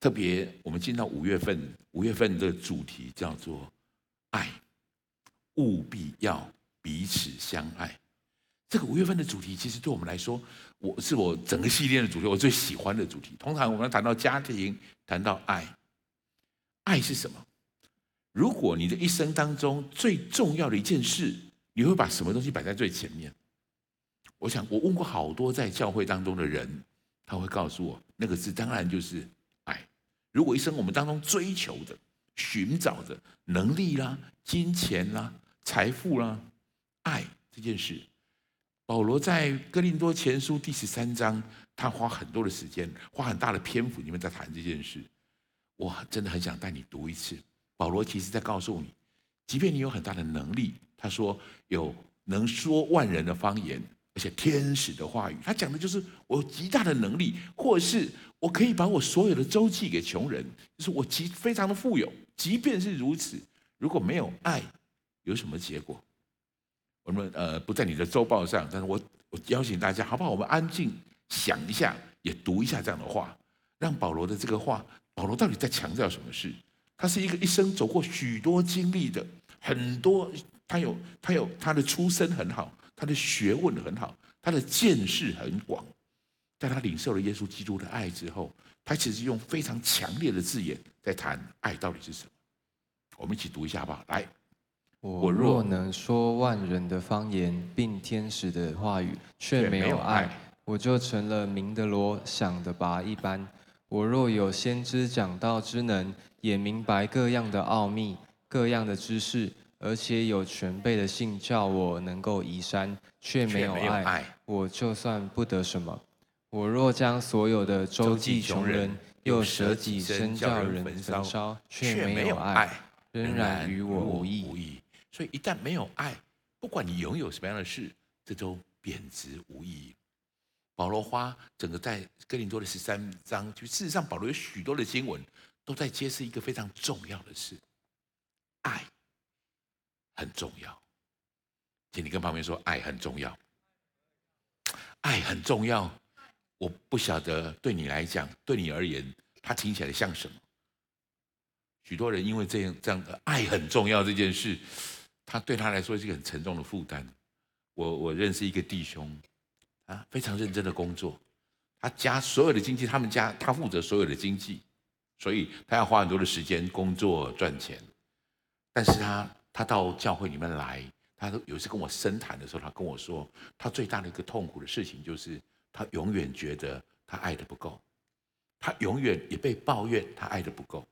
特别我们进到5月份，5月份的主题叫做爱，务必要彼此相爱。这个5月份的主题其实对我们来说，我整个系列的主题，我最喜欢的主题。通常我们谈到家庭，谈到爱，爱是什么？如果你的一生当中最重要的一件事，你会把什么东西摆在最前面？我想我问过好多在教会当中的人，他会告诉我，那个字当然就是爱。如果一生我们当中追求的、寻找的能力啦、金钱啦、财富啦，爱这件事，保罗在哥林多前书第13章，他花很多的时间，花很大的篇幅里面在谈这件事。我真的很想带你读一次。保罗其实在告诉你，即便你有很大的能力，他说有能说万人的方言，而且天使的话语，他讲的就是我有极大的能力，或者是我可以把我所有的周济给穷人，就是我非常的富有。即便是如此，如果没有爱，有什么结果？我们不在你的周报上，但是我邀请大家，好不好？我们安静想一下，也读一下这样的话，让保罗的这个话，保罗到底在强调什么事？他是一个一生走过许多经历的，很多他有他的出身很好，他的学问很好，他的见识很广。在他领受了耶稣基督的爱之后，他其实用非常强烈的字眼在谈爱到底是什么。我们一起读一下吧，来。我若能说万人的方言，并天使的话语，却没有爱，我就成了鸣的锣，响的拔一般。我若有先知讲道之能，也明白各样的奥秘，各样的知识，而且有全备的信，叫我能够移山，却没有爱，我就算不得什么。我若将所有的周济穷人，又舍己身叫人焚烧，却没有爱，仍然与我无益。所以一旦没有爱，不管你拥有什么样的事，这都贬值无益。保罗花整个在哥林多的13章，就事实上保罗有许多的经文都在揭示一个非常重要的事，爱很重要。请你跟旁边说，爱很重要，爱很重要。我不晓得对你来讲，对你而言，它听起来像什么？许多人因为这样的爱很重要这件事，他对他来说是一个很沉重的负担。我认识一个弟兄，非常认真的工作，他家所有的经济，他们家他负责所有的经济，所以他要花很多的时间工作赚钱。但是他到教会里面来，他有一次跟我深谈的时候，他跟我说，他最大的一个痛苦的事情就是他永远觉得他爱的不够，他永远也被抱怨他爱的不够。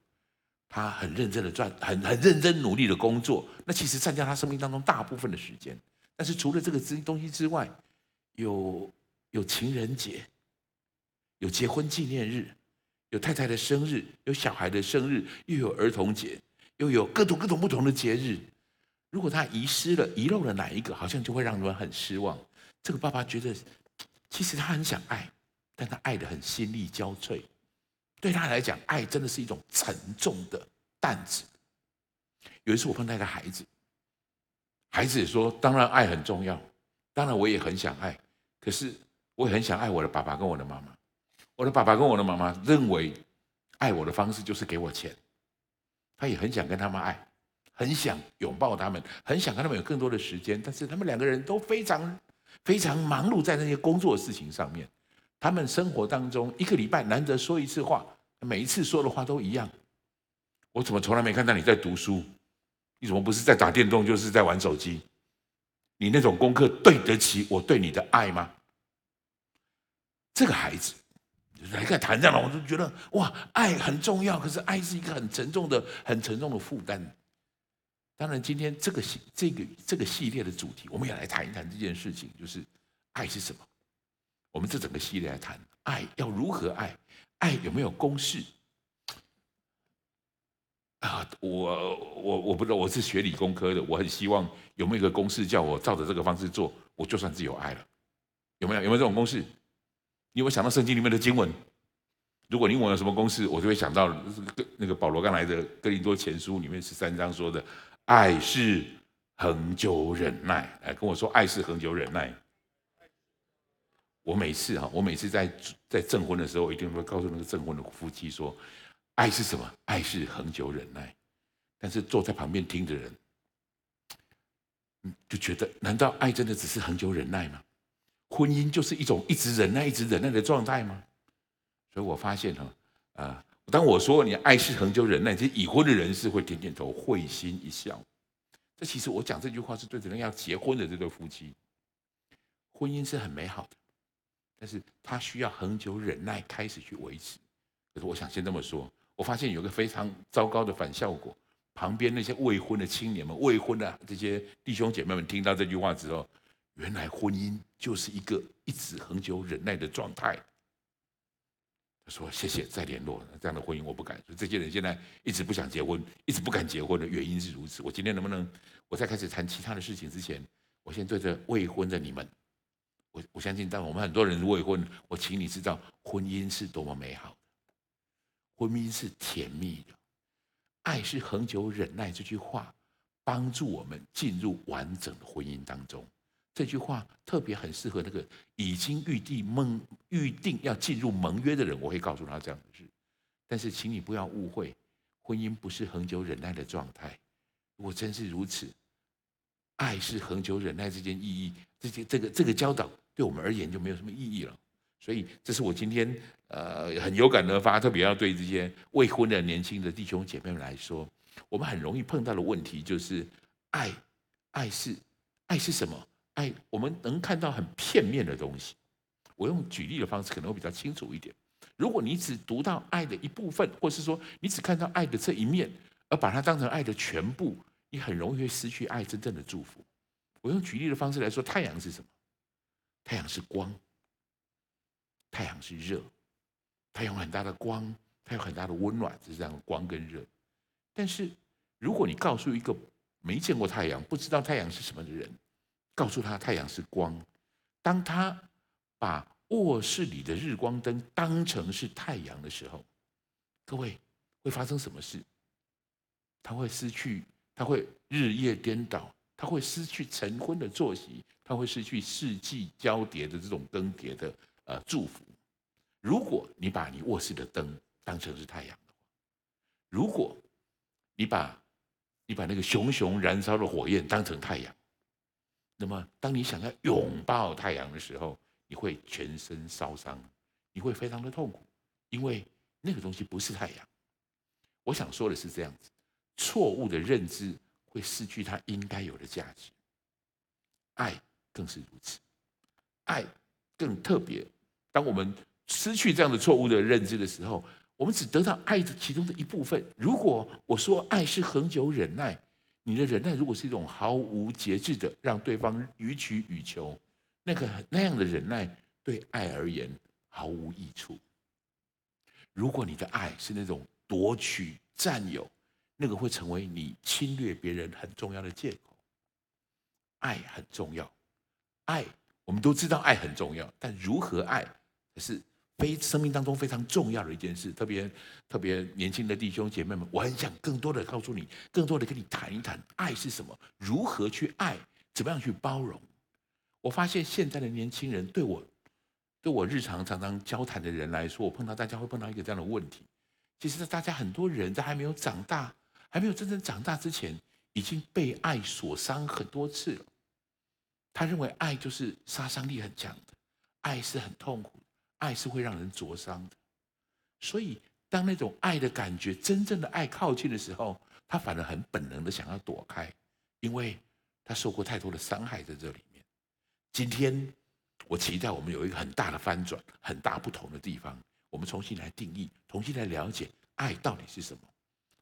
他很认真的赚，很认真努力的工作，那其实占掉他生命当中大部分的时间。但是除了这个东西之外，有情人节，有结婚纪念日，有太太的生日，有小孩的生日，又有儿童节，又有各种不同的节日。如果他遗漏了哪一个，好像就会让人很失望。这个爸爸觉得其实他很想爱，但他爱得很心力交瘁。对他来讲，爱真的是一种沉重的担子。有一次我碰到一个孩子，孩子也说，当然爱很重要，当然我也很想爱，可是我也很想爱我的爸爸跟我的妈妈。我的爸爸跟我的妈妈认为爱我的方式就是给我钱，他也很想跟他们爱，很想拥抱他们，很想跟他们有更多的时间，但是他们两个人都非常非常忙碌在那些工作的事情上面。他们生活当中一个礼拜难得说一次话，每一次说的话都一样。我怎么从来没看到你在读书？你怎么不是在打电动就是在玩手机？你那种功课对得起我对你的爱吗？这个孩子来跟谈这样，我就觉得哇，爱很重要，可是爱是一个很沉重的负担。当然，今天这个系列的主题，我们也来谈一谈这件事情，就是爱是什么。我们这整个系列来谈爱，要如何爱，爱有没有公式啊？我不知道，我是学理工科的，我很希望有没有一个公式叫我照着这个方式做，我就算是有爱了。有没有这种公式？你有没有想到圣经里面的经文？如果你问有什么公式，我就会想到那个保罗刚来的哥林多前书里面13章说的，爱是恒久忍耐。来跟我说，爱是恒久忍耐。我每次在证婚的时候，我一定会告诉那个证婚的夫妻说，爱是什么？爱是恒久忍耐。但是坐在旁边听的人就觉得，难道爱真的只是恒久忍耐吗？婚姻就是一种一直忍耐一直忍耐的状态吗？所以我发现当我说你爱是恒久忍耐，这已婚的人是会点点头会心一笑。这其实我讲这句话是对着要结婚的这对夫妻，婚姻是很美好的，但是他需要恒久忍耐开始去维持。可是我想先这么说，我发现有个非常糟糕的反效果，旁边那些未婚的青年们、未婚的这些弟兄姐妹们听到这句话之后，原来婚姻就是一个一直恒久忍耐的状态。说谢谢再联络，这样的婚姻我不敢。这些人现在一直不想结婚，一直不敢结婚的原因是如此。我今天能不能，我在开始谈其他的事情之前，我先对着未婚的你们，我相信当我们很多人未婚，我请你知道婚姻是多么美好的，婚姻是甜蜜的，爱是恒久忍耐。这句话帮助我们进入完整的婚姻当中。这句话特别很适合那个已经预定要进入盟约的人，我会告诉他这样的事。但是请你不要误会，婚姻不是恒久忍耐的状态。如果真是如此，爱是恒久忍耐这件意义，这个教导对我们而言就没有什么意义了。所以这是我今天很有感而发，特别要对这些未婚的年轻的弟兄姐妹们来说，我们很容易碰到的问题就是爱是什么？爱，我们能看到很片面的东西。我用举例的方式可能会比较清楚一点。如果你只读到爱的一部分，或是说你只看到爱的这一面，而把它当成爱的全部，你很容易会失去爱真正的祝福。我用举例的方式来说，太阳是什么？太阳是光，太阳是热，太阳有很大的光，它有很大的温暖，就是这样的光跟热。但是如果你告诉一个没见过太阳、不知道太阳是什么的人，告诉他太阳是光，当他把卧室里的日光灯当成是太阳的时候，各位会发生什么事？他会失去，他会日夜颠倒，他会失去晨昏的作息，他会失去四季交叠的这种更迭的祝福。如果你把你卧室的灯当成是太阳的话，如果你把那个熊熊燃烧的火焰当成太阳，那么当你想要拥抱太阳的时候，你会全身烧伤，你会非常的痛苦，因为那个东西不是太阳。我想说的是这样子，错误的认知会失去它应该有的价值。爱更是如此，爱更特别。当我们失去这样的错误的认知的时候，我们只得到爱的其中的一部分。如果我说爱是恒久忍耐，你的忍耐如果是一种毫无节制的让对方予取予求，那样的忍耐对爱而言毫无益处。如果你的爱是那种夺取占有，那个会成为你侵略别人很重要的借口。爱很重要，爱我们都知道爱很重要，但如何爱是生命当中非常重要的一件事。特别年轻的弟兄姐妹们，我很想更多的告诉你，更多的跟你谈一谈爱是什么，如何去爱，怎么样去包容。我发现现在的年轻人，对我日常常常交谈的人来说，我碰到大家会碰到一个这样的问题，其实大家很多人在还没有真正长大之前，已经被爱所伤很多次了。他认为爱就是杀伤力很强的，爱是很痛苦的，爱是会让人灼伤的。所以当那种爱的感觉，真正的爱靠近的时候，他反而很本能的想要躲开，因为他受过太多的伤害在这里面。今天我期待我们有一个很大的翻转，很大不同的地方，我们重新来定义，重新来了解爱到底是什么。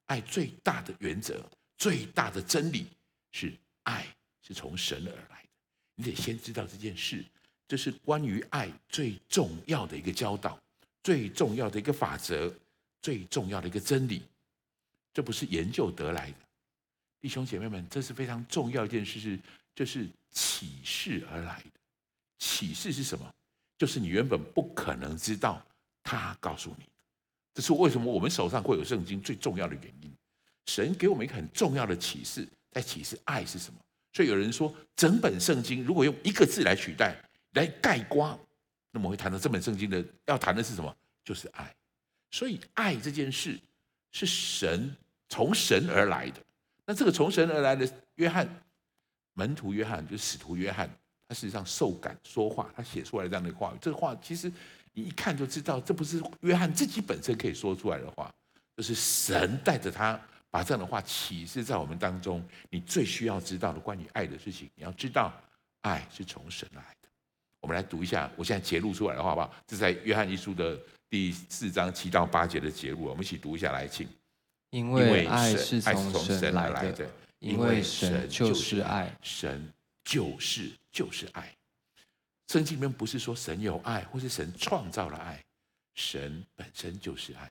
爱最大的原则，最大的真理是，爱是从神而来的。你得先知道这件事，这是关于爱最重要的一个教导，最重要的一个法则，最重要的一个真理。这不是研究得来的，弟兄姐妹们，这是非常重要一件事，就是启示而来的。启示是什么？就是你原本不可能知道，他告诉你。这是为什么我们手上会有圣经最重要的原因。神给我们一个很重要的启示，在启示爱是什么。所以有人说，整本圣经如果用一个字来取代，来概括，那么会谈到这本圣经的要谈的是什么？就是爱。所以爱这件事，是神从神而来的。那这个从神而来的约翰，门徒约翰就是使徒约翰，他事实上受感说话，他写出来这样的话语，这个话其实你一看就知道，这不是约翰自己本身可以说出来的话，就是神带着他把这样的话启示在我们当中。你最需要知道的关于爱的事情，你要知道爱是从神来的。我们来读一下，我现在节录出来的话，好不好？这是在约翰一书的第4章7到8节的节录，我们一起读下来，请。因为爱是从神来的，因为神就是爱，神就是爱。圣经里面不是说神有爱，或是神创造了爱，神本身就是爱。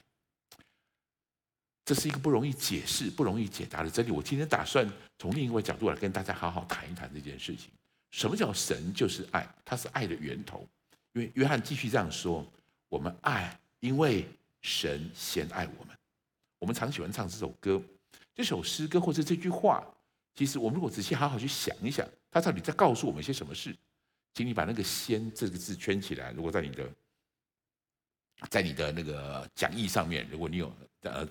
这是一个不容易解释、不容易解答的真理。我今天打算从另一个角度来跟大家好好谈一谈这件事情。什么叫神就是爱？它是爱的源头。因为约翰继续这样说：我们爱，因为神先爱我们。我们常喜欢唱这首歌，这首诗歌或者这句话，其实我们如果仔细好好去想一想，它到底在告诉我们些什么事？请你把那个“先”这个字圈起来。如果在你的那个讲义上面，如果你有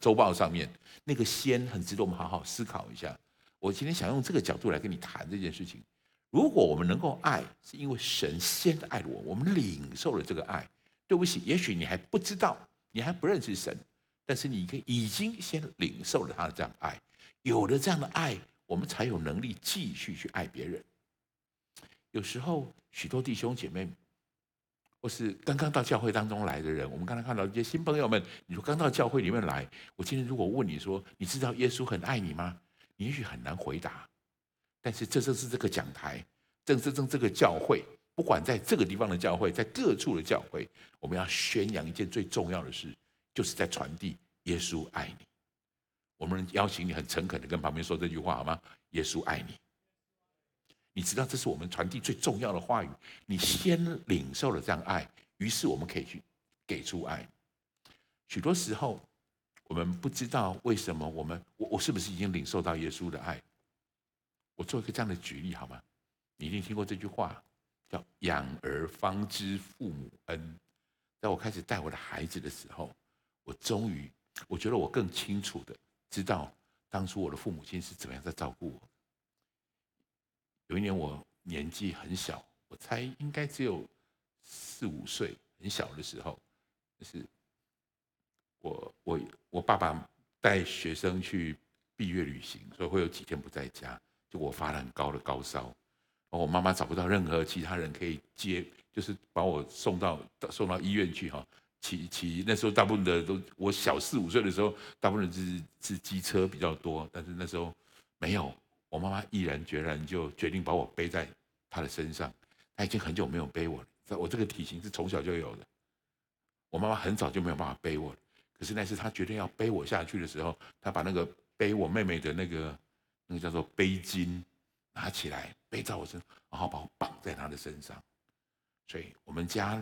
周报上面，那个“先”很值得我们好好思考一下。我今天想用这个角度来跟你谈这件事情。如果我们能够爱，是因为神先爱了我们领受了这个爱。对不起，也许你还不知道，你还不认识神，但是你已经先领受了他的这样的爱。有了这样的爱，我们才有能力继续去爱别人。有时候许多弟兄姐妹或是刚刚到教会当中来的人，我们刚才看到一些新朋友们，你说刚到教会里面来，我今天如果问你说你知道耶稣很爱你吗，你也许很难回答。但是这正是这个讲台，正这个教会，不管在这个地方的教会，在各处的教会，我们要宣扬一件最重要的事，就是在传递耶稣爱你。我们邀请你很诚恳的跟旁边说这句话好吗？耶稣爱你。你知道这是我们传递最重要的话语。你先领受了这样爱，于是我们可以去给出爱。许多时候我们不知道为什么我是不是已经领受到耶稣的爱。我做一个这样的举例好吗？你一定听过这句话，叫养儿方知父母恩。在我开始带我的孩子的时候，我觉得我更清楚的知道当初我的父母亲是怎么样在照顾我。有一年我年纪很小，我猜应该只有4、5岁，很小的时候，就是我爸爸带学生去毕业旅行，所以会有几天不在家，结果我发了很高的高烧，然后我妈妈找不到任何其他人可以接，就是把我送到医院去哈。那时候大部分的都，我小4、5岁的时候，大部分是机车比较多，但是那时候没有，我妈妈毅然决然就决定把我背在她的身上。她已经很久没有背我了，我这个体型是从小就有的，我妈妈很早就没有办法背我了。可是那次她决定要背我下去的时候，她把那个背我妹妹的那个叫做背巾拿起来背在我身上，然后把我绑在她的身上。所以我们家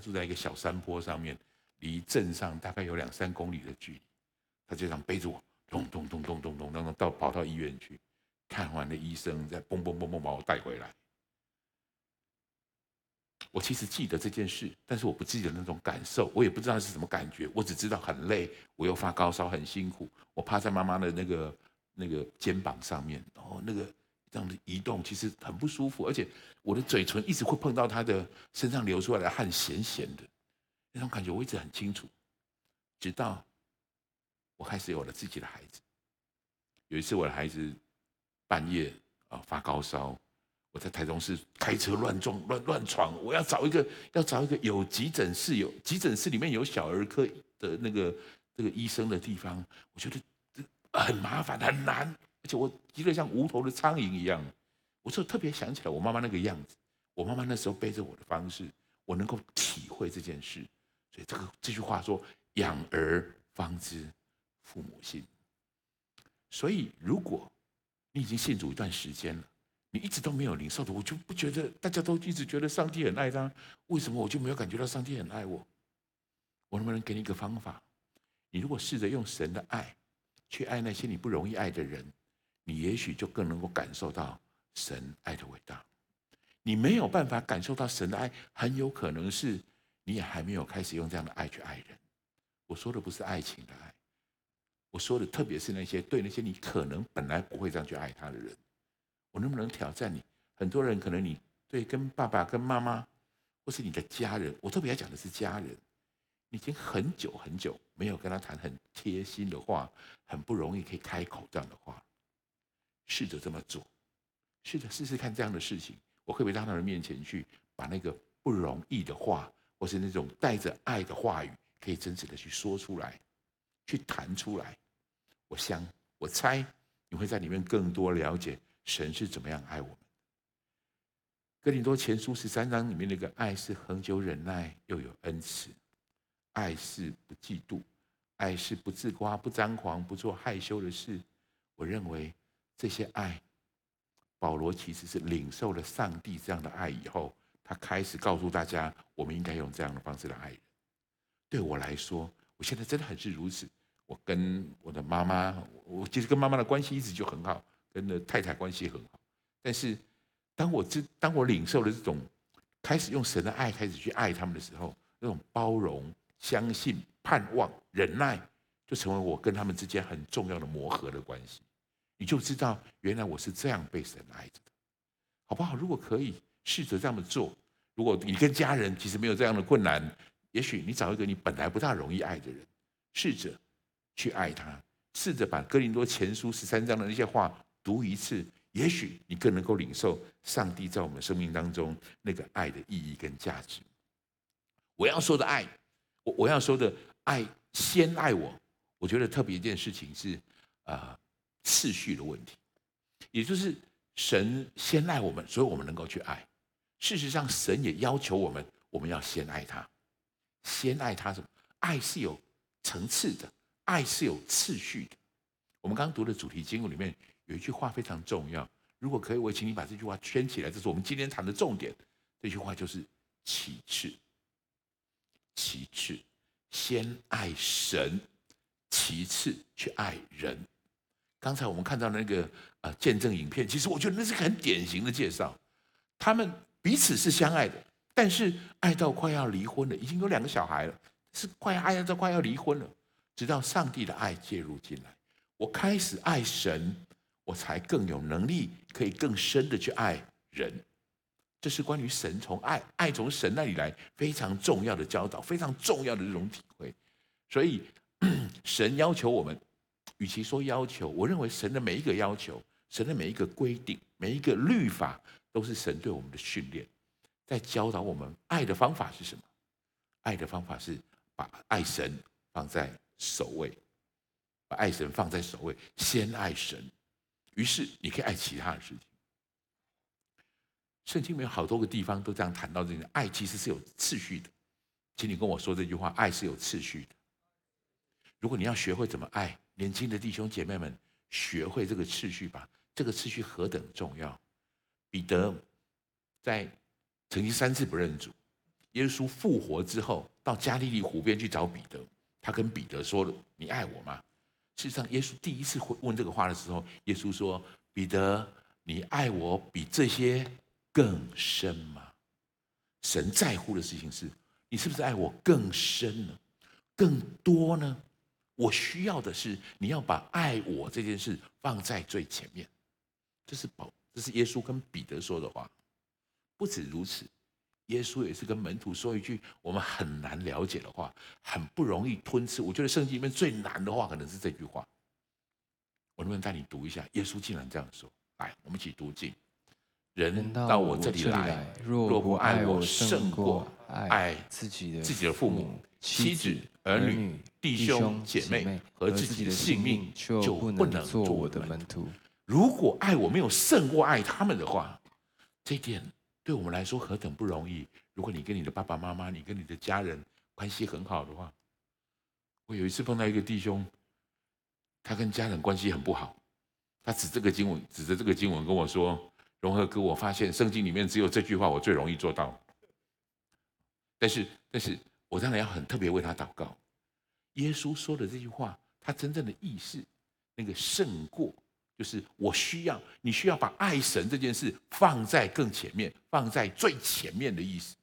住在一个小山坡上面，离镇上大概有2、3公里的距离。他就这样背着我，咚咚咚咚咚咚咚跑到医院去，看完了医生，再蹦蹦蹦蹦把我带回来。我其实记得这件事，但是我不记得那种感受，我也不知道是什么感觉，我只知道很累，我又发高烧，很辛苦。我趴在妈妈的那个肩膀上面，然后那个。这样的移动其实很不舒服，而且我的嘴唇一直会碰到他的身上流出来的汗，咸咸的那种感觉我一直很清楚。直到我开始有了自己的孩子，有一次我的孩子半夜发高烧，我在台中市开车乱闯，我要找一个有急诊室里面有小儿科的这个医生的地方，我觉得很麻烦很难。而且我急得像无头的苍蝇一样，我就特别想起来我妈妈那个样子，我妈妈那时候背着我的方式，我能够体会这件事。所以这句话说：“养儿方知父母心。”所以，如果你已经信主一段时间了，你一直都没有领受的，我就不觉得，大家都一直觉得上帝很爱他，为什么我就没有感觉到上帝很爱我？我能不能给你一个方法？你如果试着用神的爱去爱那些你不容易爱的人，你也许就更能够感受到神爱的伟大。你没有办法感受到神的爱，很有可能是你也还没有开始用这样的爱去爱人。我说的不是爱情的爱，我说的特别是那些你可能本来不会这样去爱他的人，我能不能挑战你？很多人可能你对跟爸爸跟妈妈或是你的家人，我特别要讲的是家人，你已经很久很久没有跟他谈很贴心的话，很不容易可以开口这样的话，试着这么做，试着试试看这样的事情，我可不可以到他的面前去把那个不容易的话或是那种带着爱的话语可以真实的去说出来，去谈出来。我猜你会在里面更多了解神是怎么样爱我们。哥林多前书13章里面那个爱是恒久忍耐，又有恩慈，爱是不嫉妒，爱是不自夸，不张狂，不做害羞的事。我认为这些爱，保罗其实是领受了上帝这样的爱以后，他开始告诉大家我们应该用这样的方式来爱人。对我来说，我现在真的很是如此。我跟我的妈妈，我其实跟妈妈的关系一直就很好，跟太太关系很好，但是当我领受了这种开始用神的爱开始去爱他们的时候，那种包容、相信、盼望、忍耐就成为我跟他们之间很重要的磨合的关系。你就知道原来我是这样被神爱着的，好不好？如果可以试着这么做，如果你跟家人其实没有这样的困难，也许你找一个你本来不大容易爱的人，试着去爱他，试着把哥林多前书13章的那些话读一次，也许你更能够领受上帝在我们生命当中那个爱的意义跟价值。我要说的爱，先爱我。我觉得特别一件事情是次序的问题，也就是神先爱我们，所以我们能够去爱。事实上神也要求我们要先爱他。先爱他什么？爱是有层次的，爱是有次序的。我们刚读的主题经文里面有一句话非常重要，如果可以，我请你把这句话圈起来，这是我们今天谈的重点。这句话就是其次，先爱神，其次去爱人。刚才我们看到那个见证影片，其实我觉得那是很典型的介绍，他们彼此是相爱的，但是爱到快要离婚了，已经有2个小孩了，是爱到快要离婚了，直到上帝的爱介入进来，我开始爱神，我才更有能力可以更深的去爱人。这是关于神从爱从神那里来非常重要的教导，非常重要的这种体会。所以神要求我们，与其说要求，我认为神的每一个要求，神的每一个规定，每一个律法，都是神对我们的训练，在教导我们爱的方法是什么。爱的方法是把爱神放在首位，把爱神放在首位，先爱神，于是你可以爱其他的事情。圣经里面有好多个地方都这样谈到这个爱其实是有次序的，请你跟我说这句话，爱是有次序的。如果你要学会怎么爱，年轻的弟兄姐妹们，学会这个次序吧。这个次序何等重要！彼得在曾经3次不认主，耶稣复活之后到加利利湖边去找彼得，他跟彼得说了，你爱我吗？事实上耶稣第一次问这个话的时候，耶稣说，彼得，你爱我比这些更深吗？神在乎的事情是，你是不是爱我更深呢？更多呢？我需要的是你要把爱我这件事放在最前面。这是耶稣跟彼得说的话。不止如此，耶稣也是跟门徒说一句我们很难了解的话，很不容易吞吃。我觉得圣经里面最难的话可能是这句话。我能不能带你读一下？耶稣竟然这样说，来，我们一起读经。人到我这里来，若不爱我胜过爱自己的父母、妻子、儿女、弟兄、姐妹和自己的性命，就不能做我的门徒。如果爱我没有胜过爱他们的话，这一点对我们来说何等不容易！如果你跟你的爸爸妈妈，你跟你的家人关系很好的话，我有一次碰到一个弟兄，他跟家人关系很不好，他指着这个经文跟我说，荣和哥，我发现圣经里面只有这句话我最容易做到，但是我当然要很特别为他祷告。耶稣说的这句话，他真正的意思，那个胜过，就是你需要把爱神这件事放在更前面，放在最前面的意思。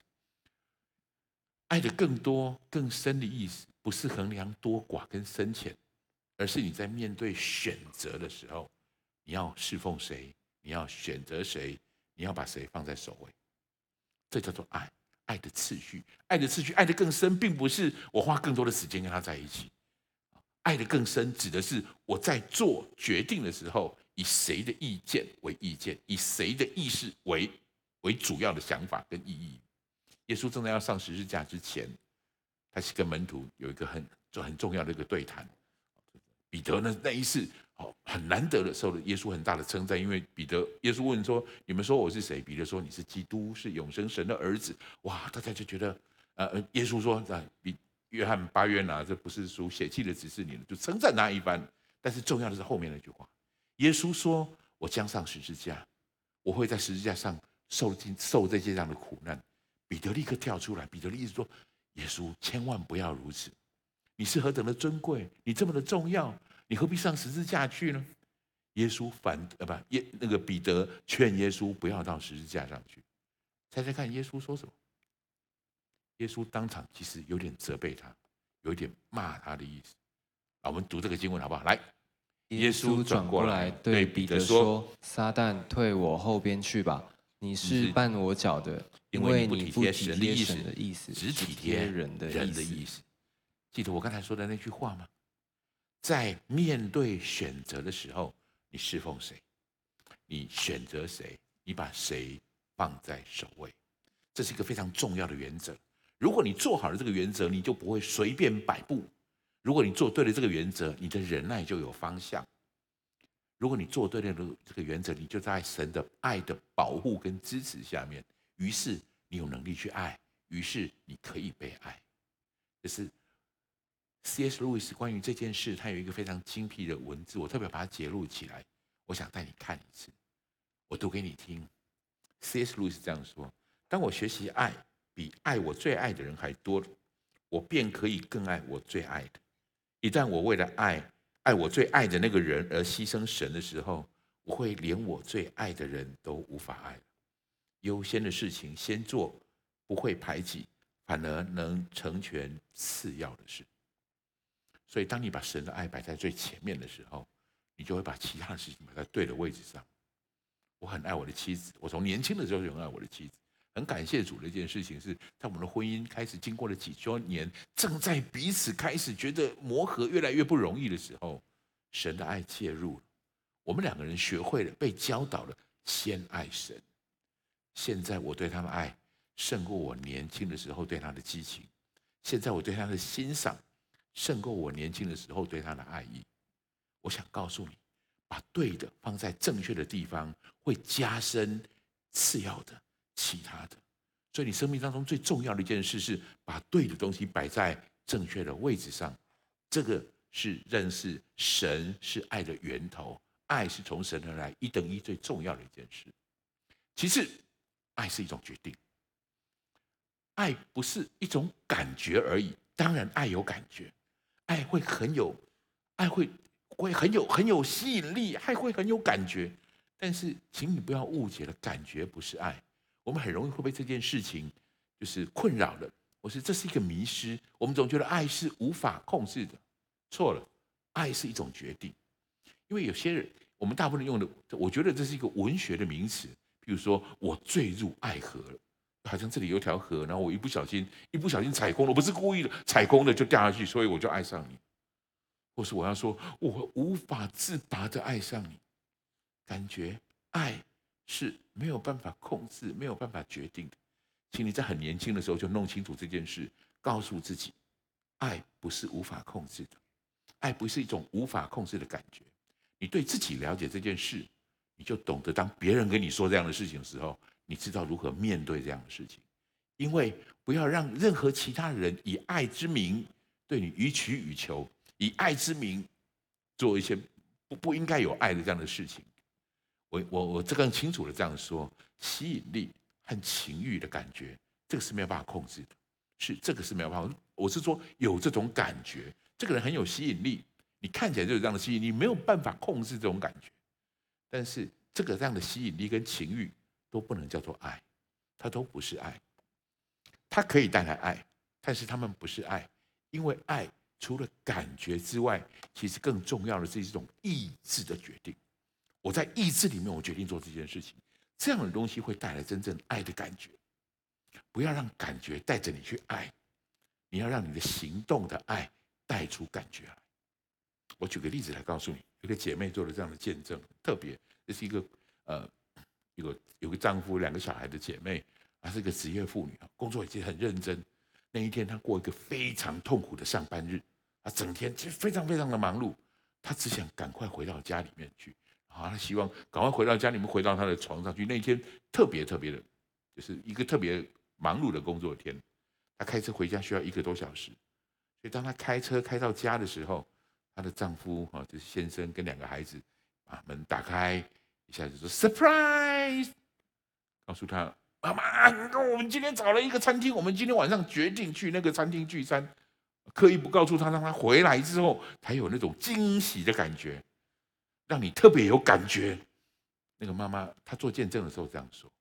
爱的更多更深的意思，不是衡量多寡跟深浅，而是你在面对选择的时候，你要侍奉谁，你要选择谁，你要把谁放在首位。这叫做爱，爱的次序，爱的次序，爱的更深，并不是我花更多的时间跟他在一起。爱的更深指的是我在做决定的时候，以谁的意见为意见，以谁的意识为主要的想法跟意义。耶稣正在要上十字架之前，他是跟门徒有一个很重要的一个对谈。彼得呢，那一次很难得的受了耶稣很大的称赞，因为耶稣问说：“你们说我是谁？”彼得说：“你是基督，是永生神的儿子。”哇，大家就觉得，耶稣说：“约翰巴约拿，这不是属血气的指示你了。”就称赞他一番。但是重要的是后面那句话，耶稣说：“我将上十字架，我会在十字架上受这些这样的苦难。”彼得立刻跳出来，彼得立刻说：“耶稣，千万不要如此！你是何等的尊贵，你这么的重要，你何必上十字架去呢？”耶稣彼得劝耶稣不要到十字架上去。猜猜看，耶稣说什么？耶稣当场其实有点责备他，有点骂他的意思。我们读这个经文好不好？来，耶稣转过来对彼得说：“撒旦，退我后边去吧！你是绊我脚的，因为你不体贴神的意思，只体贴人的意思。”记得我刚才说的那句话吗？在面对选择的时候，你侍奉谁？你选择谁？你把谁放在首位？这是一个非常重要的原则。如果你做好了这个原则，你就不会随便摆布；如果你做对了这个原则，你的忍耐就有方向；如果你做对了这个原则，你就在神的爱的保护跟支持下面，于是你有能力去爱，于是你可以被爱。这是 C.S. Lewis 关于这件事，他有一个非常精辟的文字，我特别把它截录起来，我想带你看一次，我读给你听。 C.S. Lewis 这样说：“当我学习爱比爱我最爱的人还多，我便可以更爱我最爱的。一旦我为了爱我最爱的那个人而牺牲神的时候，我会连我最爱的人都无法爱了。优先的事情先做，不会排挤，反而能成全次要的事。所以当你把神的爱摆在最前面的时候，你就会把其他的事情摆在对的位置上。我很爱我的妻子，我从年轻的时候就很爱我的妻子。很感谢主的一件事情是，在我们的婚姻开始经过了几周年，正在彼此开始觉得磨合越来越不容易的时候，神的爱介入了，我们两个人学会了，被教导了先爱神。现在我对他的爱胜过我年轻的时候对他的激情，现在我对他的欣赏胜过我年轻的时候对他的爱意。我想告诉你，把对的放在正确的地方，会加深次要的、其他的。所以你生命当中最重要的一件事是把对的东西摆在正确的位置上。这个是认识神是爱的源头，爱是从神而来，1:1最重要的一件事。其次，爱是一种决定，爱不是一种感觉而已。当然，爱有感觉，爱会很有吸引力，爱会很有感觉。但是，请你不要误解了，感觉不是爱。我们很容易会被这件事情就是困扰了，我说这是一个迷失。我们总觉得爱是无法控制的，错了，爱是一种决定。因为有些人，我们大部分用的，我觉得这是一个文学的名词，比如说我坠入爱河了，好像这里有条河，然后我一不小心踩空了，我不是故意的，踩空了就掉下去，所以我就爱上你。或是我要说我无法自拔的爱上你，感觉爱是没有办法控制，没有办法决定的。请你在很年轻的时候就弄清楚这件事，告诉自己，爱不是无法控制的，爱不是一种无法控制的感觉。你对自己了解这件事，你就懂得当别人跟你说这样的事情的时候，你知道如何面对这样的事情。因为不要让任何其他人以爱之名对你予取予求，以爱之名做一些不应该有爱的这样的事情。我更清楚的这样说，吸引力和情欲的感觉，这个是没有办法控制的，这个是没有办法。我是说有这种感觉，这个人很有吸引力，你看起来就有这样的吸引力，没有办法控制这种感觉。但是这样的吸引力跟情欲都不能叫做爱，它都不是爱。它可以带来爱，但是它们不是爱，因为爱除了感觉之外，其实更重要的是一种意志的决定。我在意志里面，我决定做这件事情，这样的东西会带来真正爱的感觉。不要让感觉带着你去爱，你要让你的行动的爱带出感觉来。我举个例子来告诉你，一个姐妹做了这样的见证，特别这是一个有个丈夫两个小孩的姐妹，她是一个职业妇女，工作已经很认真。那一天她过一个非常痛苦的上班日，她整天就非常非常的忙碌，她只想赶快回到家里面去，她希望赶快回到家里面，回到她的床上去。那一天特别的，就是一个特别忙碌的工作天。她开车回家需要1个多小时，所以当她开车开到家的时候，她的丈夫就是先生跟2个孩子把门打开，一下就说 surprise， 告诉她妈妈，我们今天找了一个餐厅，我们今天晚上决定去那个餐厅聚餐。刻意不告诉她，让她回来之后才有那种惊喜的感觉，让你特别有感觉。那个妈妈她做见证的时候这样说，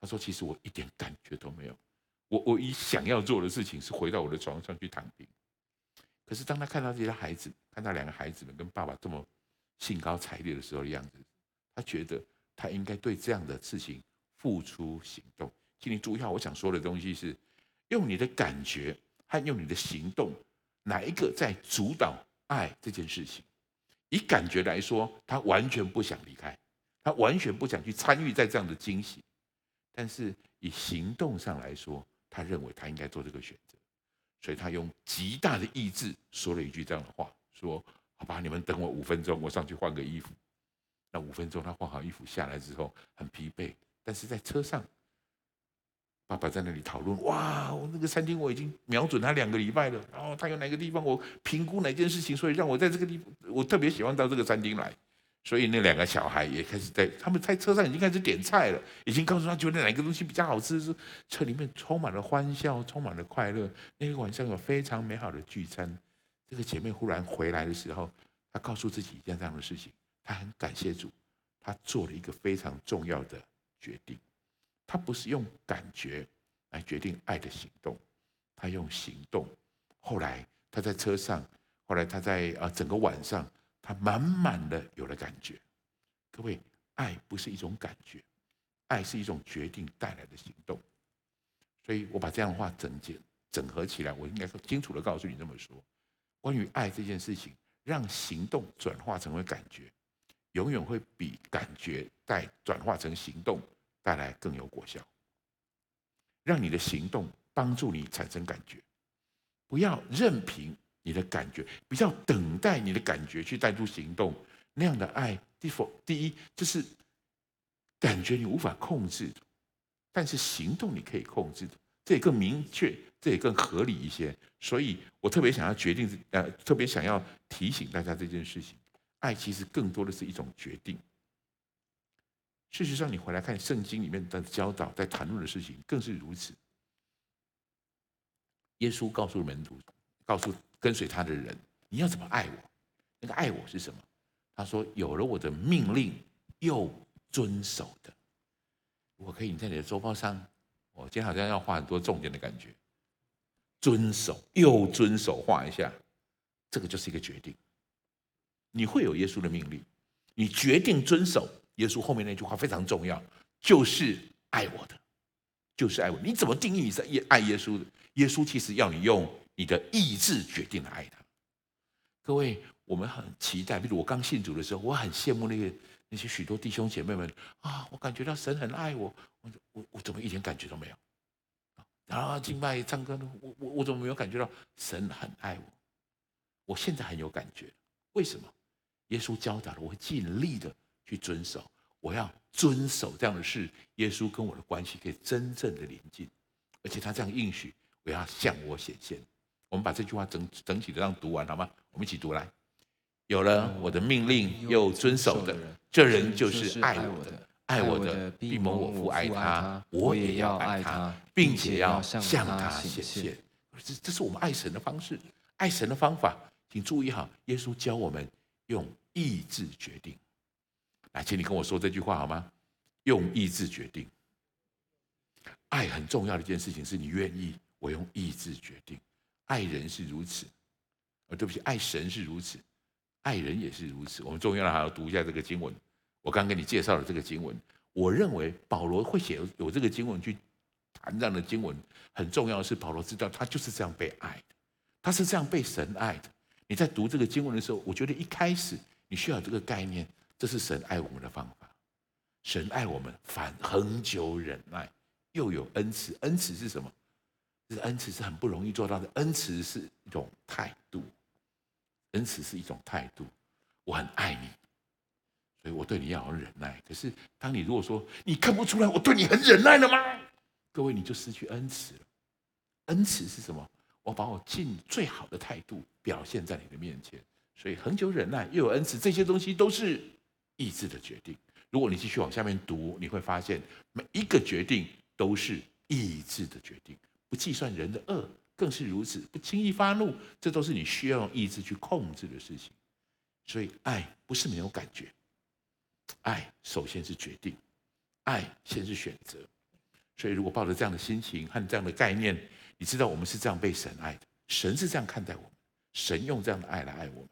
她说其实我一点感觉都没有，我唯一想要做的事情是回到我的床上去躺平。可是当她看到这些孩子，看到2个孩子们跟爸爸这么兴高采烈的时候的样子，她觉得她应该对这样的事情付出行动。请你注意一下，我想说的东西是，用你的感觉和用你的行动，哪一个在主导爱这件事情？以感觉来说，他完全不想离开，他完全不想去参与在这样的惊喜。但是以行动上来说，他认为他应该做这个选择，所以他用极大的意志说了一句这样的话，说好吧，你们等我5分钟，我上去换个衣服。那5分钟他换好衣服下来之后很疲惫，但是在车上爸爸在那里讨论，哇，我那个餐厅我已经瞄准他2个礼拜了，然后他有哪个地方我评估哪件事情，所以让我在这个地方我特别喜欢到这个餐厅来。所以那2个小孩也开始在他们在车上已经开始点菜了，已经告诉他觉得哪个东西比较好吃。车里面充满了欢笑，充满了快乐。那个晚上有非常美好的聚餐。这个姐妹忽然回来的时候，她告诉自己一件这样的事情，她很感谢主，她做了一个非常重要的决定。他不是用感觉来决定爱的行动，他用行动。后来他在车上，后来他在整个晚上，他满满的有了感觉。各位，爱不是一种感觉，爱是一种决定带来的行动。所以我把这样的话整合起来，我应该清楚的告诉你这么说：关于爱这件事情，让行动转化成为感觉，永远会比感觉转化成行动带来更有果效。让你的行动帮助你产生感觉，不要任凭你的感觉，不要等待你的感觉去带出行动。那样的爱，第一就是感觉你无法控制，但是行动你可以控制，这也更明确，这也更合理一些。所以我特别想要提醒大家这件事情，爱其实更多的是一种决定。事实上，你回来看圣经里面的教导，在谈论的事情更是如此。耶稣告诉门徒，告诉跟随他的人，你要怎么爱我？那个爱我是什么？他说：有了我的命令又遵守的。我可以在你的周报上，我今天好像要画很多重点的感觉。遵守又遵守，画一下，这个就是一个决定。你会有耶稣的命令，你决定遵守。耶稣后面那句话非常重要，就是爱我的，就是爱我的。你怎么定义你是爱耶稣的？耶稣其实要你用你的意志决定来爱他。各位，我们很期待，比如我刚信主的时候，我很羡慕那些许多弟兄姐妹们啊，我感觉到神很爱我，我怎么一点感觉都没有？然后敬拜唱歌，我怎么没有感觉到神很爱我？我现在很有感觉，为什么？耶稣教导了我，会尽力的去遵守，我要遵守这样的事，耶稣跟我的关系可以真正的临近，而且他这样应许，我要向我显现。我们把这句话整体的让读完好吗？我们一起读来。有了我的命令又遵守的，这人就是爱我的。爱我的必蒙我父爱他，我也要爱他，并且要向他显现。这是我们爱神的方式，爱神的方法。请注意好，耶稣教我们用意志决定。来，请你跟我说这句话好吗？用意志决定爱，很重要的一件事情是你愿意，我用意志决定爱人是如此。对不起，爱神是如此，爱人也是如此。我们重要的还要读一下这个经文。我刚给你介绍了这个经文，我认为保罗会写有这个经文去谈这样的经文，很重要的是保罗知道他就是这样被爱的，他是这样被神爱的。你在读这个经文的时候，我觉得一开始你需要有这个概念，这是神爱我们的方法。神爱我们，反恒久忍耐，又有恩慈。恩慈是什么？恩慈是很不容易做到的，恩慈是一种态度，恩慈是一种态度。我很爱你，所以我对你要很忍耐。可是当你如果说你看不出来我对你很忍耐了吗？各位，你就失去恩慈了。恩慈是什么？我把我尽最好的态度表现在你的面前。所以恒久忍耐又有恩慈，这些东西都是意志的决定。如果你继续往下面读，你会发现每一个决定都是意志的决定。不计算人的恶更是如此，不轻易发怒，这都是你需要用意志去控制的事情。所以爱不是没有感觉，爱首先是决定，爱先是选择。所以如果抱着这样的心情和这样的概念，你知道我们是这样被神爱的，神是这样看待我们，神用这样的爱来爱我们。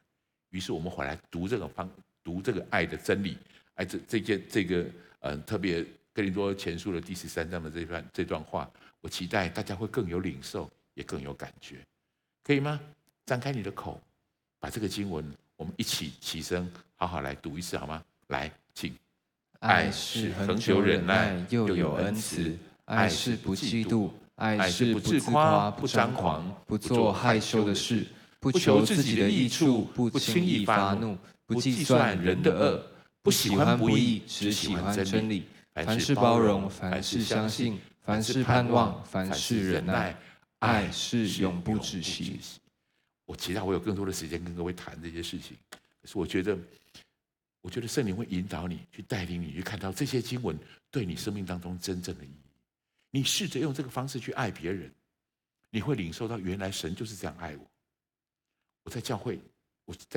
于是我们回来读这个爱的真理，爱特别哥林多前书的第13章的这段话，我期待大家会更有领受，也更有感觉，可以吗？张开你的口，把这个经文，我们一起齐声，好好来读一次，好吗？来，请。爱是恒久忍耐，又有恩慈；爱是不嫉妒；爱是不自夸，不张狂，不做害羞的事；不求自己的益处，不轻易发怒；不计算人的恶；不喜欢不义，只喜欢真理；凡事包容，凡事相信。凡事盼望，凡事忍耐，爱是永不止息。我期待我有更多的时间跟各位谈这些事情。可是我觉得圣灵会引导你，去带领你去看到这些经文对你生命当中真正的意义。你试着用这个方式去爱别人，你会领受到原来神就是这样爱我。我在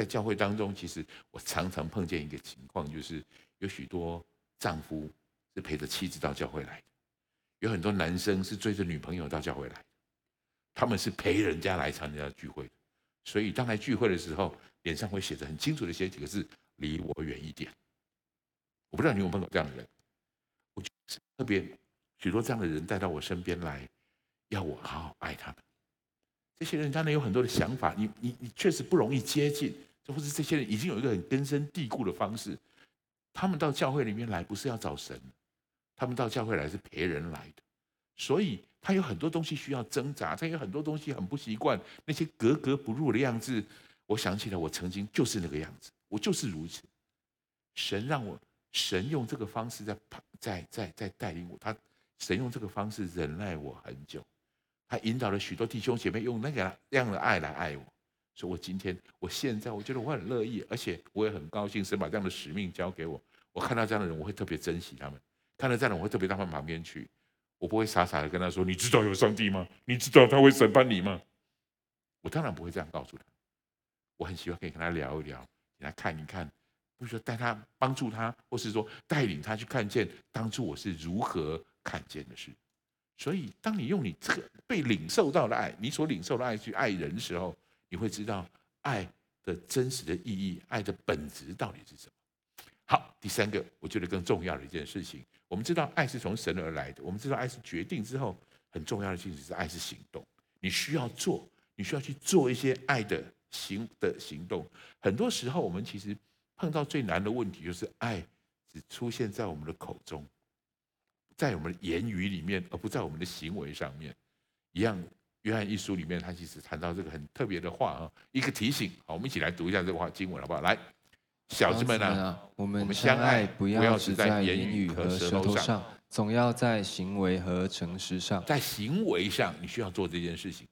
教会当中，其实我常常碰见一个情况，就是有许多丈夫是陪着妻子到教会来的。有很多男生是追着女朋友到教会来，他们是陪人家来参加聚会，所以当来聚会的时候，脸上会写着很清楚的写几个字：离我远一点。我不知道你有没有碰到这样的人，我就是特别许多这样的人带到我身边来，要我好好爱他们。这些人当然有很多的想法，你确实不容易接近，或是这些人已经有一个很根深蒂固的方式。他们到教会里面来不是要找神，他们到教会来是陪人来的，所以他有很多东西需要挣扎，他有很多东西很不习惯，那些格格不入的样子。我想起来，我曾经就是那个样子，我就是如此。神用这个方式在带领我，神用这个方式忍耐我很久，他引导了许多弟兄姐妹用那个样的爱来爱我。所以我现在我觉得我很乐意，而且我也很高兴神把这样的使命交给我。我看到这样的人，我会特别珍惜他们。看到这样的，我会特别到他旁边去，我不会傻傻的跟他说：“你知道有上帝吗？你知道他会审判你吗？”我当然不会这样告诉他。我很喜欢可以跟他聊一聊，给他看一看，不是说带他帮助他，或是说带领他去看见当初我是如何看见的事。所以，当你用你这个被领受到的爱，你所领受的爱去爱人的时候，你会知道爱的真实的意义，爱的本质到底是什么。好，第三个，我觉得更重要的一件事情。我们知道爱是从神而来的，我们知道爱是决定之后，很重要的事情是爱是行动。你需要去做一些爱的行动。很多时候我们其实碰到最难的问题，就是爱只出现在我们的口中，在我们的言语里面，而不在我们的行为上面。一样，约翰一书里面他其实谈到这个很特别的话，一个提醒。好，我们一起来读一下这个经文好不好？来，小子们啊，我们相爱不要只在言语和舌头上，总要在行为和诚实上。在行为上，你需要做这件事情。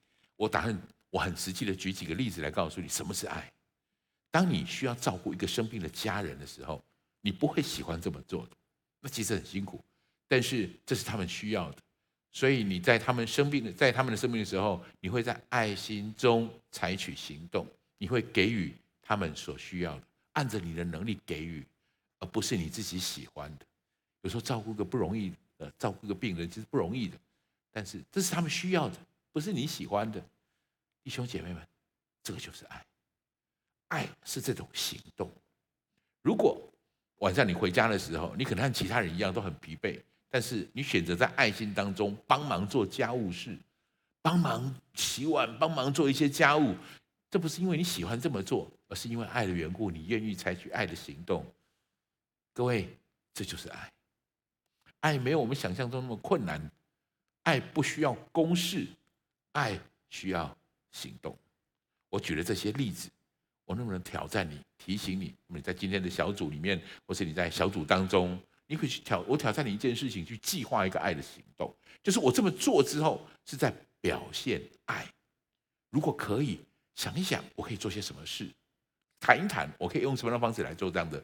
我很实际的举几个例子来告诉你什么是爱。当你需要照顾一个生病的家人的时候，你不会喜欢这么做的，那其实很辛苦，但是这是他们需要的。所以你在他们的生病的时候，你会在爱心中采取行动，你会给予他们所需要的。按着你的能力给予，而不是你自己喜欢的。有时候照顾个病人其实不容易的，但是这是他们需要的，不是你喜欢的。弟兄姐妹们，这个就是爱，爱是这种行动。如果晚上你回家的时候，你可能和其他人一样都很疲惫，但是你选择在爱心当中帮忙做家务事，帮忙洗碗，帮忙做一些家务，这不是因为你喜欢这么做，而是因为爱的缘故，你愿意采取爱的行动。各位，这就是爱。爱没有我们想象中那么困难，爱不需要公式，爱需要行动。我举了这些例子，我能不能挑战你，提醒你，你在今天的小组里面，或是你在小组当中，你可以去我挑战你一件事情，去计划一个爱的行动，就是我这么做之后是在表现爱。如果可以，想一想我可以做些什么事，谈一谈我可以用什么样的方式来做，这样的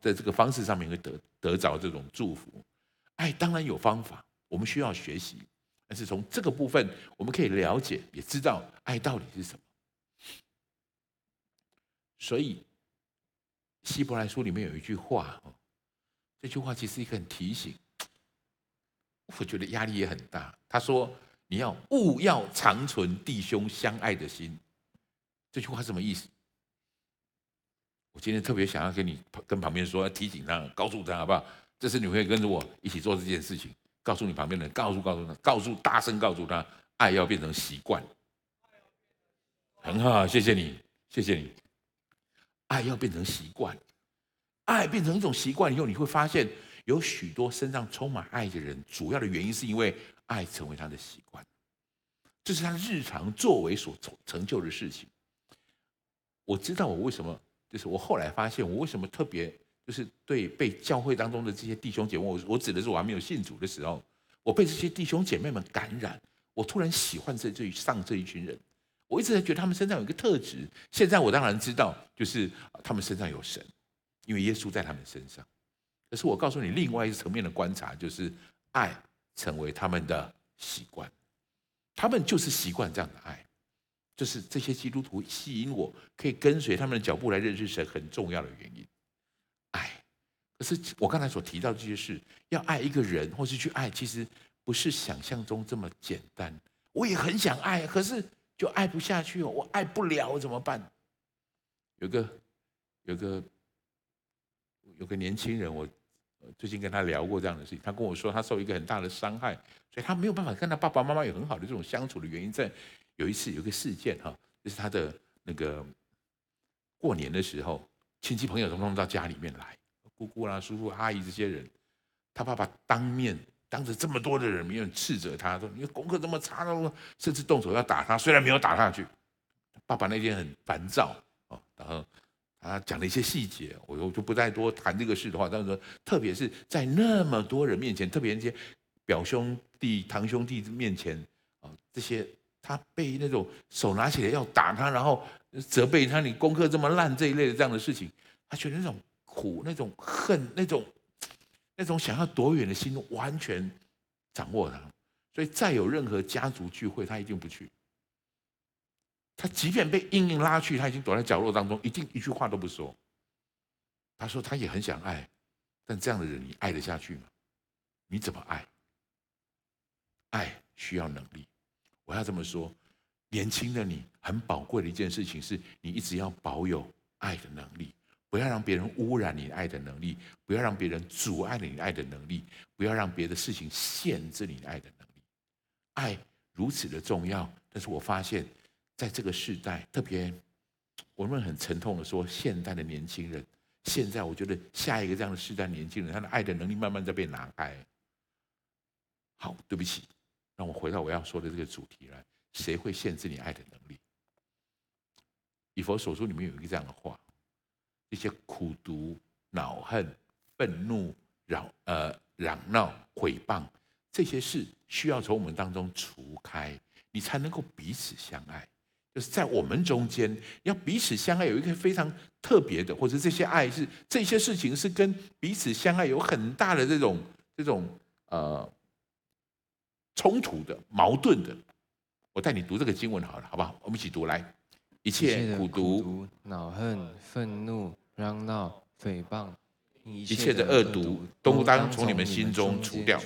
在这个方式上面会得着这种祝福。爱当然有方法，我们需要学习，但是从这个部分我们可以了解，也知道爱到底是什么。所以希伯来书里面有一句话，这句话其实一个很提醒，我觉得压力也很大。他说你要勿要常存弟兄相爱的心。这句话什么意思？我今天特别想要跟旁边说，提醒他，告诉他好不好，这次你会跟着我一起做这件事情。告诉你旁边的人，告诉他，大声告诉他，爱要变成习惯。很好，谢谢你，谢谢你。爱要变成习惯，爱变成一种习惯以后，你会发现有许多身上充满爱的人，主要的原因是因为爱成为他的习惯，这是他日常作为所成就的事情。我知道我为什么，就是我后来发现我为什么特别，就是对被教会当中的这些弟兄姐妹，我指的是我还没有信主的时候，我被这些弟兄姐妹们感染，我突然喜欢这一群人。我一直在觉得他们身上有一个特质，现在我当然知道，就是他们身上有神，因为耶稣在他们身上。可是我告诉你另外一个层面的观察，就是爱成为他们的习惯，他们就是习惯这样的爱。就是这些基督徒吸引我可以跟随他们的脚步来认识神很重要的原因，爱。可是我刚才所提到的这些事，要爱一个人或是去爱，其实不是想象中这么简单。我也很想爱，可是就爱不下去，我爱不了怎么办？有个年轻人，我最近跟他聊过这样的事情，他跟我说他受一个很大的伤害，所以他没有办法跟他爸爸妈妈有很好的这种相处的原因在。有一次有一个事件哈，就是他的那个过年的时候，亲戚朋友统到家里面来，姑姑啦、叔叔、阿姨这些人，他爸爸当面。当着这么多的人，没有人斥责他，说你功课这么差，甚至动手要打他，虽然没有打下去。爸爸那天很烦躁，然后他讲了一些细节，我就不再多谈这个事的话。但是特别是在那么多人面前，特别那些表兄弟、堂兄弟面前，这些他被那种手拿起来要打他，然后责备他你功课这么烂这一类的这样的事情，他觉得那种苦、那种恨、那种想要躲远的心完全掌握他，所以再有任何家族聚会他一定不去，他即便被硬硬拉去，他已经躲在角落当中，一定一句话都不说。他说他也很想爱，但这样的人你爱得下去吗？你怎么爱？爱需要能力。我要这么说，年轻的你很宝贵的一件事情是你一直要保有爱的能力，不要让别人污染你爱的能力，不要让别人阻碍你爱的能力，不要让别的事情限制你爱的能力。爱如此的重要，但是我发现在这个时代，特别我们很沉痛的说，现代的年轻人，现在我觉得下一个这样的时代年轻人，他的爱的能力慢慢在被拿开。好，对不起，让我回到我要说的这个主题来，谁会限制你爱的能力？以弗所书里面有一个这样的话，一些苦毒、恼恨、愤怒、嚷闹、毁谤，这些事需要从我们当中除开，你才能够彼此相爱。就是在我们中间要彼此相爱，有一个非常特别的，或者这些爱是这些事情是跟彼此相爱有很大的这种冲突的、矛盾的。我带你读这个经文好了，好不好？我们一起读来。一切苦毒、恼恨、愤怒、嚷闹、诽谤，一切的恶毒，都当从你们心中除掉，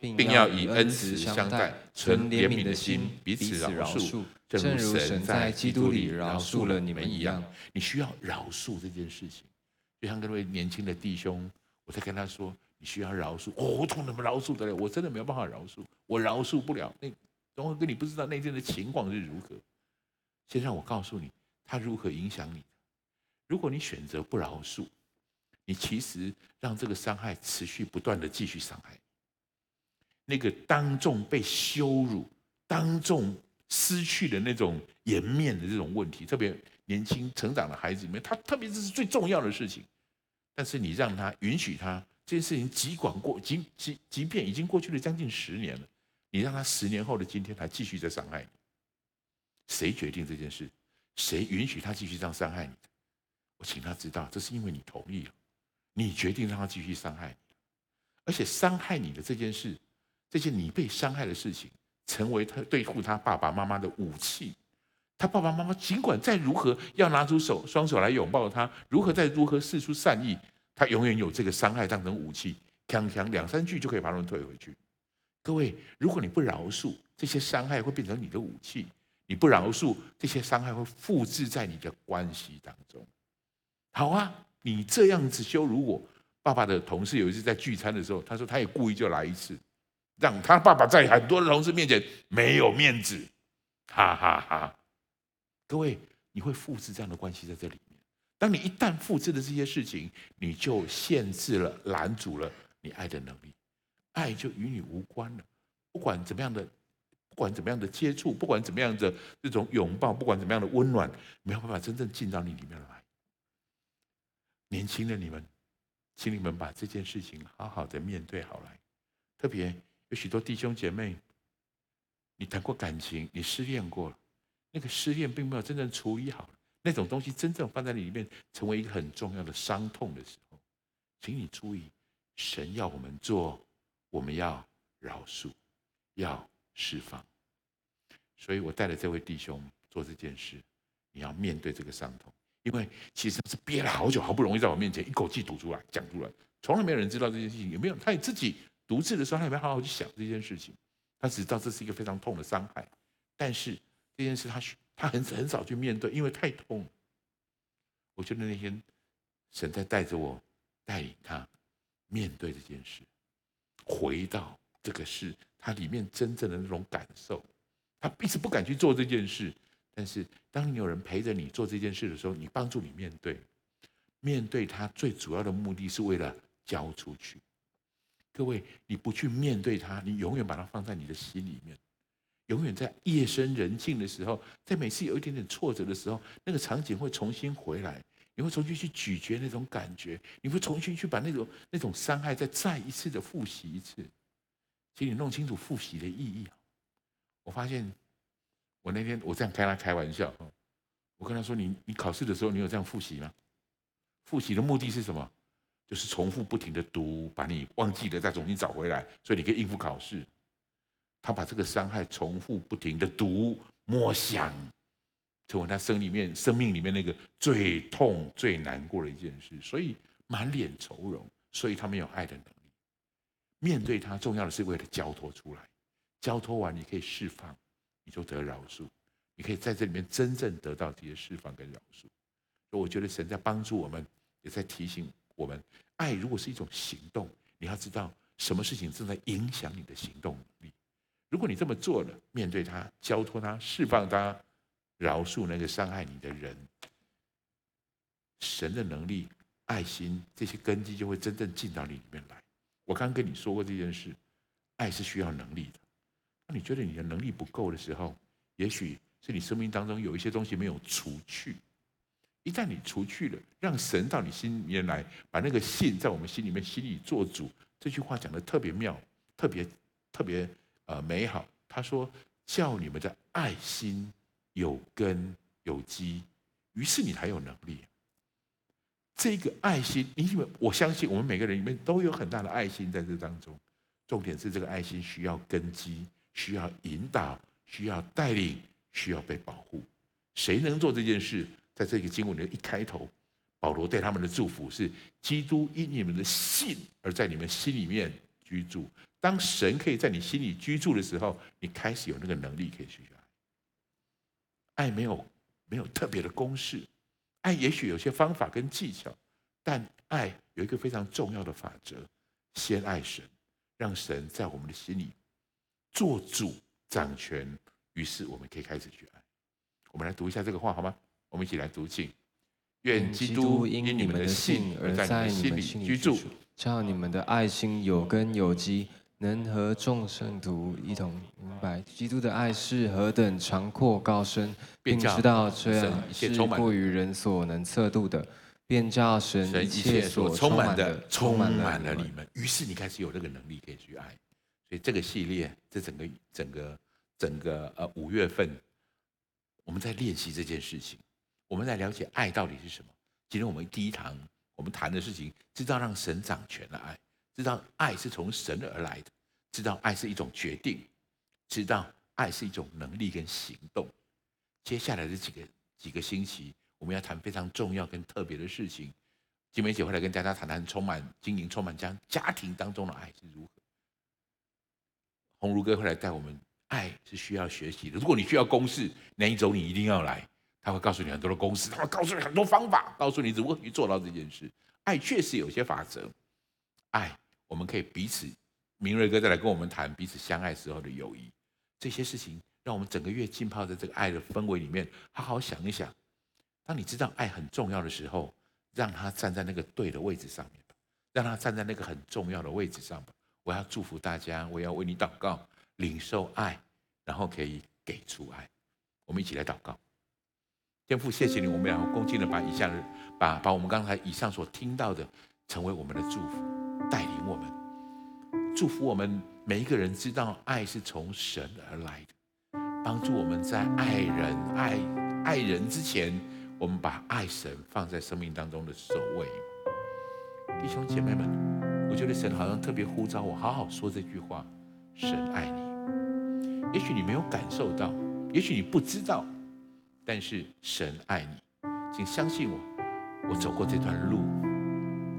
并要以恩慈相待，存怜悯的心，彼此饶恕，正如神在基督里饶恕了你们一样。你需要饶恕这件事情。就像那位年轻的弟兄，我在跟他说，你需要饶恕。我从怎么饶恕的嘞？我真的没有办法饶恕，我饶恕不了。那总跟你不知道那天的情况是如何。先让我告诉你，他如何影响你。如果你选择不饶恕，你其实让这个伤害持续不断的继续伤害。那个当众被羞辱、当众失去的那种颜面的这种问题，特别年轻成长的孩子里面，他特别是最重要的事情。但是你让他允许他这件事情，即便已经过去了将近10年了，你让他10年后的今天还继续在伤害你，谁决定这件事？谁允许他继续这样伤害你？我请他知道，这是因为你同意了，你决定让他继续伤害你，而且伤害你的这件事。这些你被伤害的事情成为他对付他爸爸妈妈的武器。他爸爸妈妈尽管再如何要拿出双手来拥抱他，如何释出善意，他永远有这个伤害当成武器，锵锵2-3句就可以把他们退回去。各位，如果你不饶恕，这些伤害会变成你的武器。你不饶恕，这些伤害会复制在你的关系当中。好啊，你这样子羞辱我。爸爸的同事有一次在聚餐的时候，他说他也故意就来一次，让他爸爸在很多的同事面前没有面子，哈哈哈。各位，你会复制这样的关系在这里面。当你一旦复制了这些事情，你就限制了、拦阻了你爱的能力，爱就与你无关了。不管怎么样的接触，不管怎么样的这种拥抱，不管怎么样的温暖，没有办法真正进到你里面来。年轻的你们，请你们把这件事情好好的面对好来，特别。有许多弟兄姐妹，你谈过感情，你失恋过了，那个失恋并没有真正处理好，那种东西真正放在你里面，成为一个很重要的伤痛的时候，请你注意，神要我们做，我们要饶恕，要释放。所以我带着这位弟兄做这件事，你要面对这个伤痛，因为其实是憋了好久，好不容易在我面前一口气吐出来，讲出来，从来没有人知道这件事情，有没有？他也自己独自的时候，他也没好好去想这件事情，他只知道这是一个非常痛的伤害，但是这件事他很少去面对，因为太痛了。我觉得那天神在带着我，带领他面对这件事，回到这个事，他里面真正的那种感受。他一直不敢去做这件事，但是当你有人陪着你做这件事的时候，你帮助你面对，面对他最主要的目的是为了交出去。各位，你不去面对它，你永远把它放在你的心里面，永远在夜深人静的时候，在每次有一点点挫折的时候，那个场景会重新回来，你会重新去咀嚼那种感觉，你会重新去把那种伤害再一次的复习一次。请你弄清楚复习的意义。我发现我那天我这样跟他开玩笑，我跟他说，你考试的时候你有这样复习吗？复习的目的是什么？就是重复不停的读，把你忘记的再重新找回来，所以你可以应付考试。他把这个伤害重复不停的读、默想，成为他生命里面那个最痛、最难过的一件事，所以满脸愁容，所以他没有爱的能力。面对他，重要的是为了交托出来，交托完你可以释放，你就得饶恕，你可以在这里面真正得到这些释放跟饶恕。所以我觉得神在帮助我们，也在提醒我们，爱如果是一种行动，你要知道什么事情正在影响你的行动能力。如果你这么做了，面对他，交托他，释放他，饶恕那个伤害你的人，神的能力、爱心这些根基就会真正进到你里面来。我刚刚跟你说过这件事，爱是需要能力的。当你觉得你的能力不够的时候，也许是你生命当中有一些东西没有除去。一旦你除去了，让神到你心里面来，把那个信在我们心里面，心里做主。这句话讲得特别妙，特别美好。他说：“叫你们的爱心有根有基，于是你才有能力。”这个爱心，我相信我们每个人里面都有很大的爱心在这当中。重点是这个爱心需要根基，需要引导，需要带领，需要被保护。谁能做这件事？在这个经文的一开头，保罗对他们的祝福是：基督因你们的信而在你们心里面居住。当神可以在你心里居住的时候，你开始有那个能力可以去爱。爱没有特别的公式，爱也许有些方法跟技巧，但爱有一个非常重要的法则：先爱神，让神在我们的心里做主掌权，于是我们可以开始去爱。我们来读一下这个话好吗？我们一起来读经。愿基督因你们的信而在你们心里居住，叫你们的爱心有根有基，能和众圣徒一同明白基督的爱是何等长阔高深，并知道这样是过于人所能测度的，便叫神一切所充满的充满了你们。于是你开始有这个能力可以去爱。所以这个系列，这整个五月份，我们在练习这件事情，我们在了解爱到底是什么。今天我们第一堂我们谈的事情，知道让神掌权的爱，知道爱是从神而来的，知道爱是一种决定，知道爱是一种能力跟行动。接下来的几个星期，我们要谈非常重要跟特别的事情。金梅姐会来跟大家谈谈经营充满家庭当中的爱是如何。鸿儒哥会来带我们，爱是需要学习的。如果你需要公式，那一周你一定要来，他会告诉你很多的公式，他会告诉你很多方法，告诉你如何去做到这件事。爱确实有些法则，爱我们可以彼此，明瑞哥再来跟我们谈彼此相爱时候的友谊，这些事情让我们整个月浸泡在这个爱的氛围里面。好好想一想，当你知道爱很重要的时候，让他站在那个对的位置上面吧，让他站在那个很重要的位置上吧。我要祝福大家，我要为你祷告，领受爱，然后可以给出爱。我们一起来祷告。天父，谢谢你，我们要恭敬的把我们刚才以上所听到的成为我们的祝福，带领我们，祝福我们每一个人知道爱是从神而来的，帮助我们在爱人之前，我们把爱神放在生命当中的首位。弟兄姐妹们，我觉得神好像特别呼召我好好说这句话：神爱你。也许你没有感受到，也许你不知道，但是神爱你。请相信我，我走过这段路，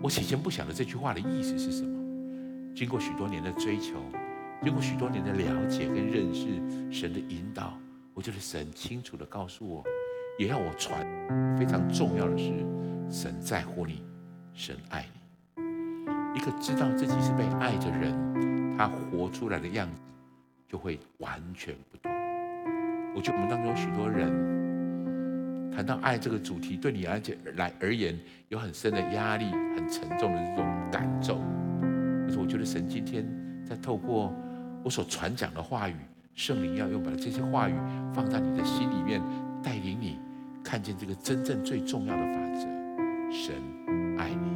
我起先不晓得这句话的意思是什么，经过许多年的追求，经过许多年的了解跟认识，神的引导，我觉得神清楚地告诉我，也要我传非常重要的是，神在乎你，神爱你。一个知道自己是被爱的人，他活出来的样子就会完全不同。我觉得我们当中有许多人谈到爱这个主题，对你而言有很深的压力，很沉重的这种感受。但是我觉得神今天在透过我所传讲的话语，圣灵要用把这些话语放在你的心里面，带领你看见这个真正最重要的法则：神爱你，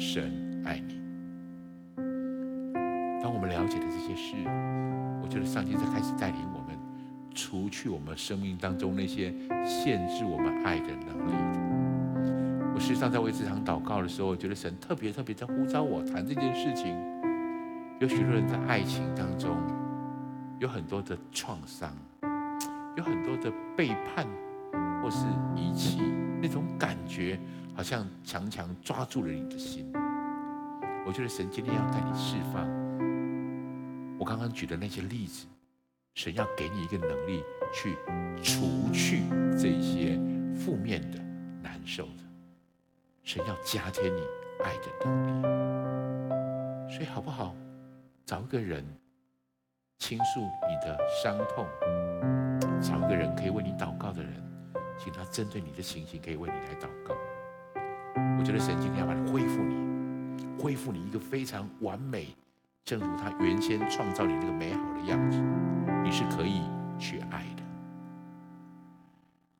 神爱你。当我们了解了这些事，我觉得上帝在开始带领我们除去我们生命当中那些限制我们爱的能力的。我事实上在为这场祷告的时候，我觉得神特别特别在呼召我谈这件事情。有许多人在爱情当中有很多的创伤，有很多的背叛或是遗弃，那种感觉好像强强抓住了你的心。我觉得神今天要带你释放我刚刚举的那些例子，神要给你一个能力去除去这些负面的难受的，神要加添你爱的能力。所以好不好找一个人倾诉你的伤痛，找一个人可以为你祷告的人，请他针对你的情形可以为你来祷告。我觉得神今天要把你恢复你一个非常完美，正如他原先创造你那个美好的样子，你是可以去爱的。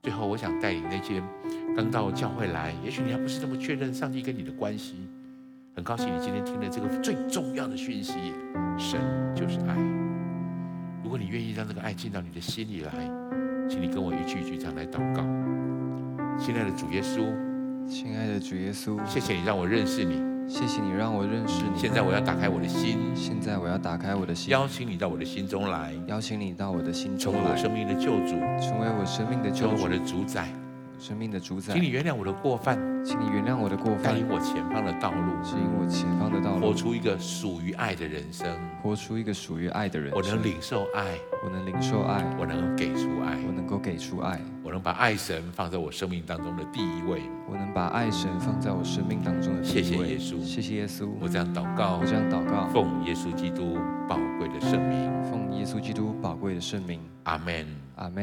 最后我想带领那些刚到教会来，也许你还不是这么确认上帝跟你的关系，很高兴你今天听了这个最重要的讯息，神就是爱。如果你愿意让这个爱进到你的心里来，请你跟我一句一句这样来祷告。亲爱的主耶稣，谢谢你让我认识你，谢谢你让我认识你。现在我要打开我的心，邀请你到我的心中来，成为我生命的救主，成为我的主宰，生命的主宰，请你原谅我的过犯，请你原谅我的过犯，带领我前方的道路，指引我前方的道路，活出一个属于爱的人生，活出一个属于爱的人生。我能领受爱，我能领受爱，我能给出爱，我能够给出爱，我能把爱神放在我生命当中的第一位，我能把爱神放在我生命当中的第一位。谢谢耶稣，谢谢耶稣。我这样祷告，我这样祷告，奉耶稣基督宝贵的圣名，奉耶稣基督宝贵的圣名，阿门，阿门。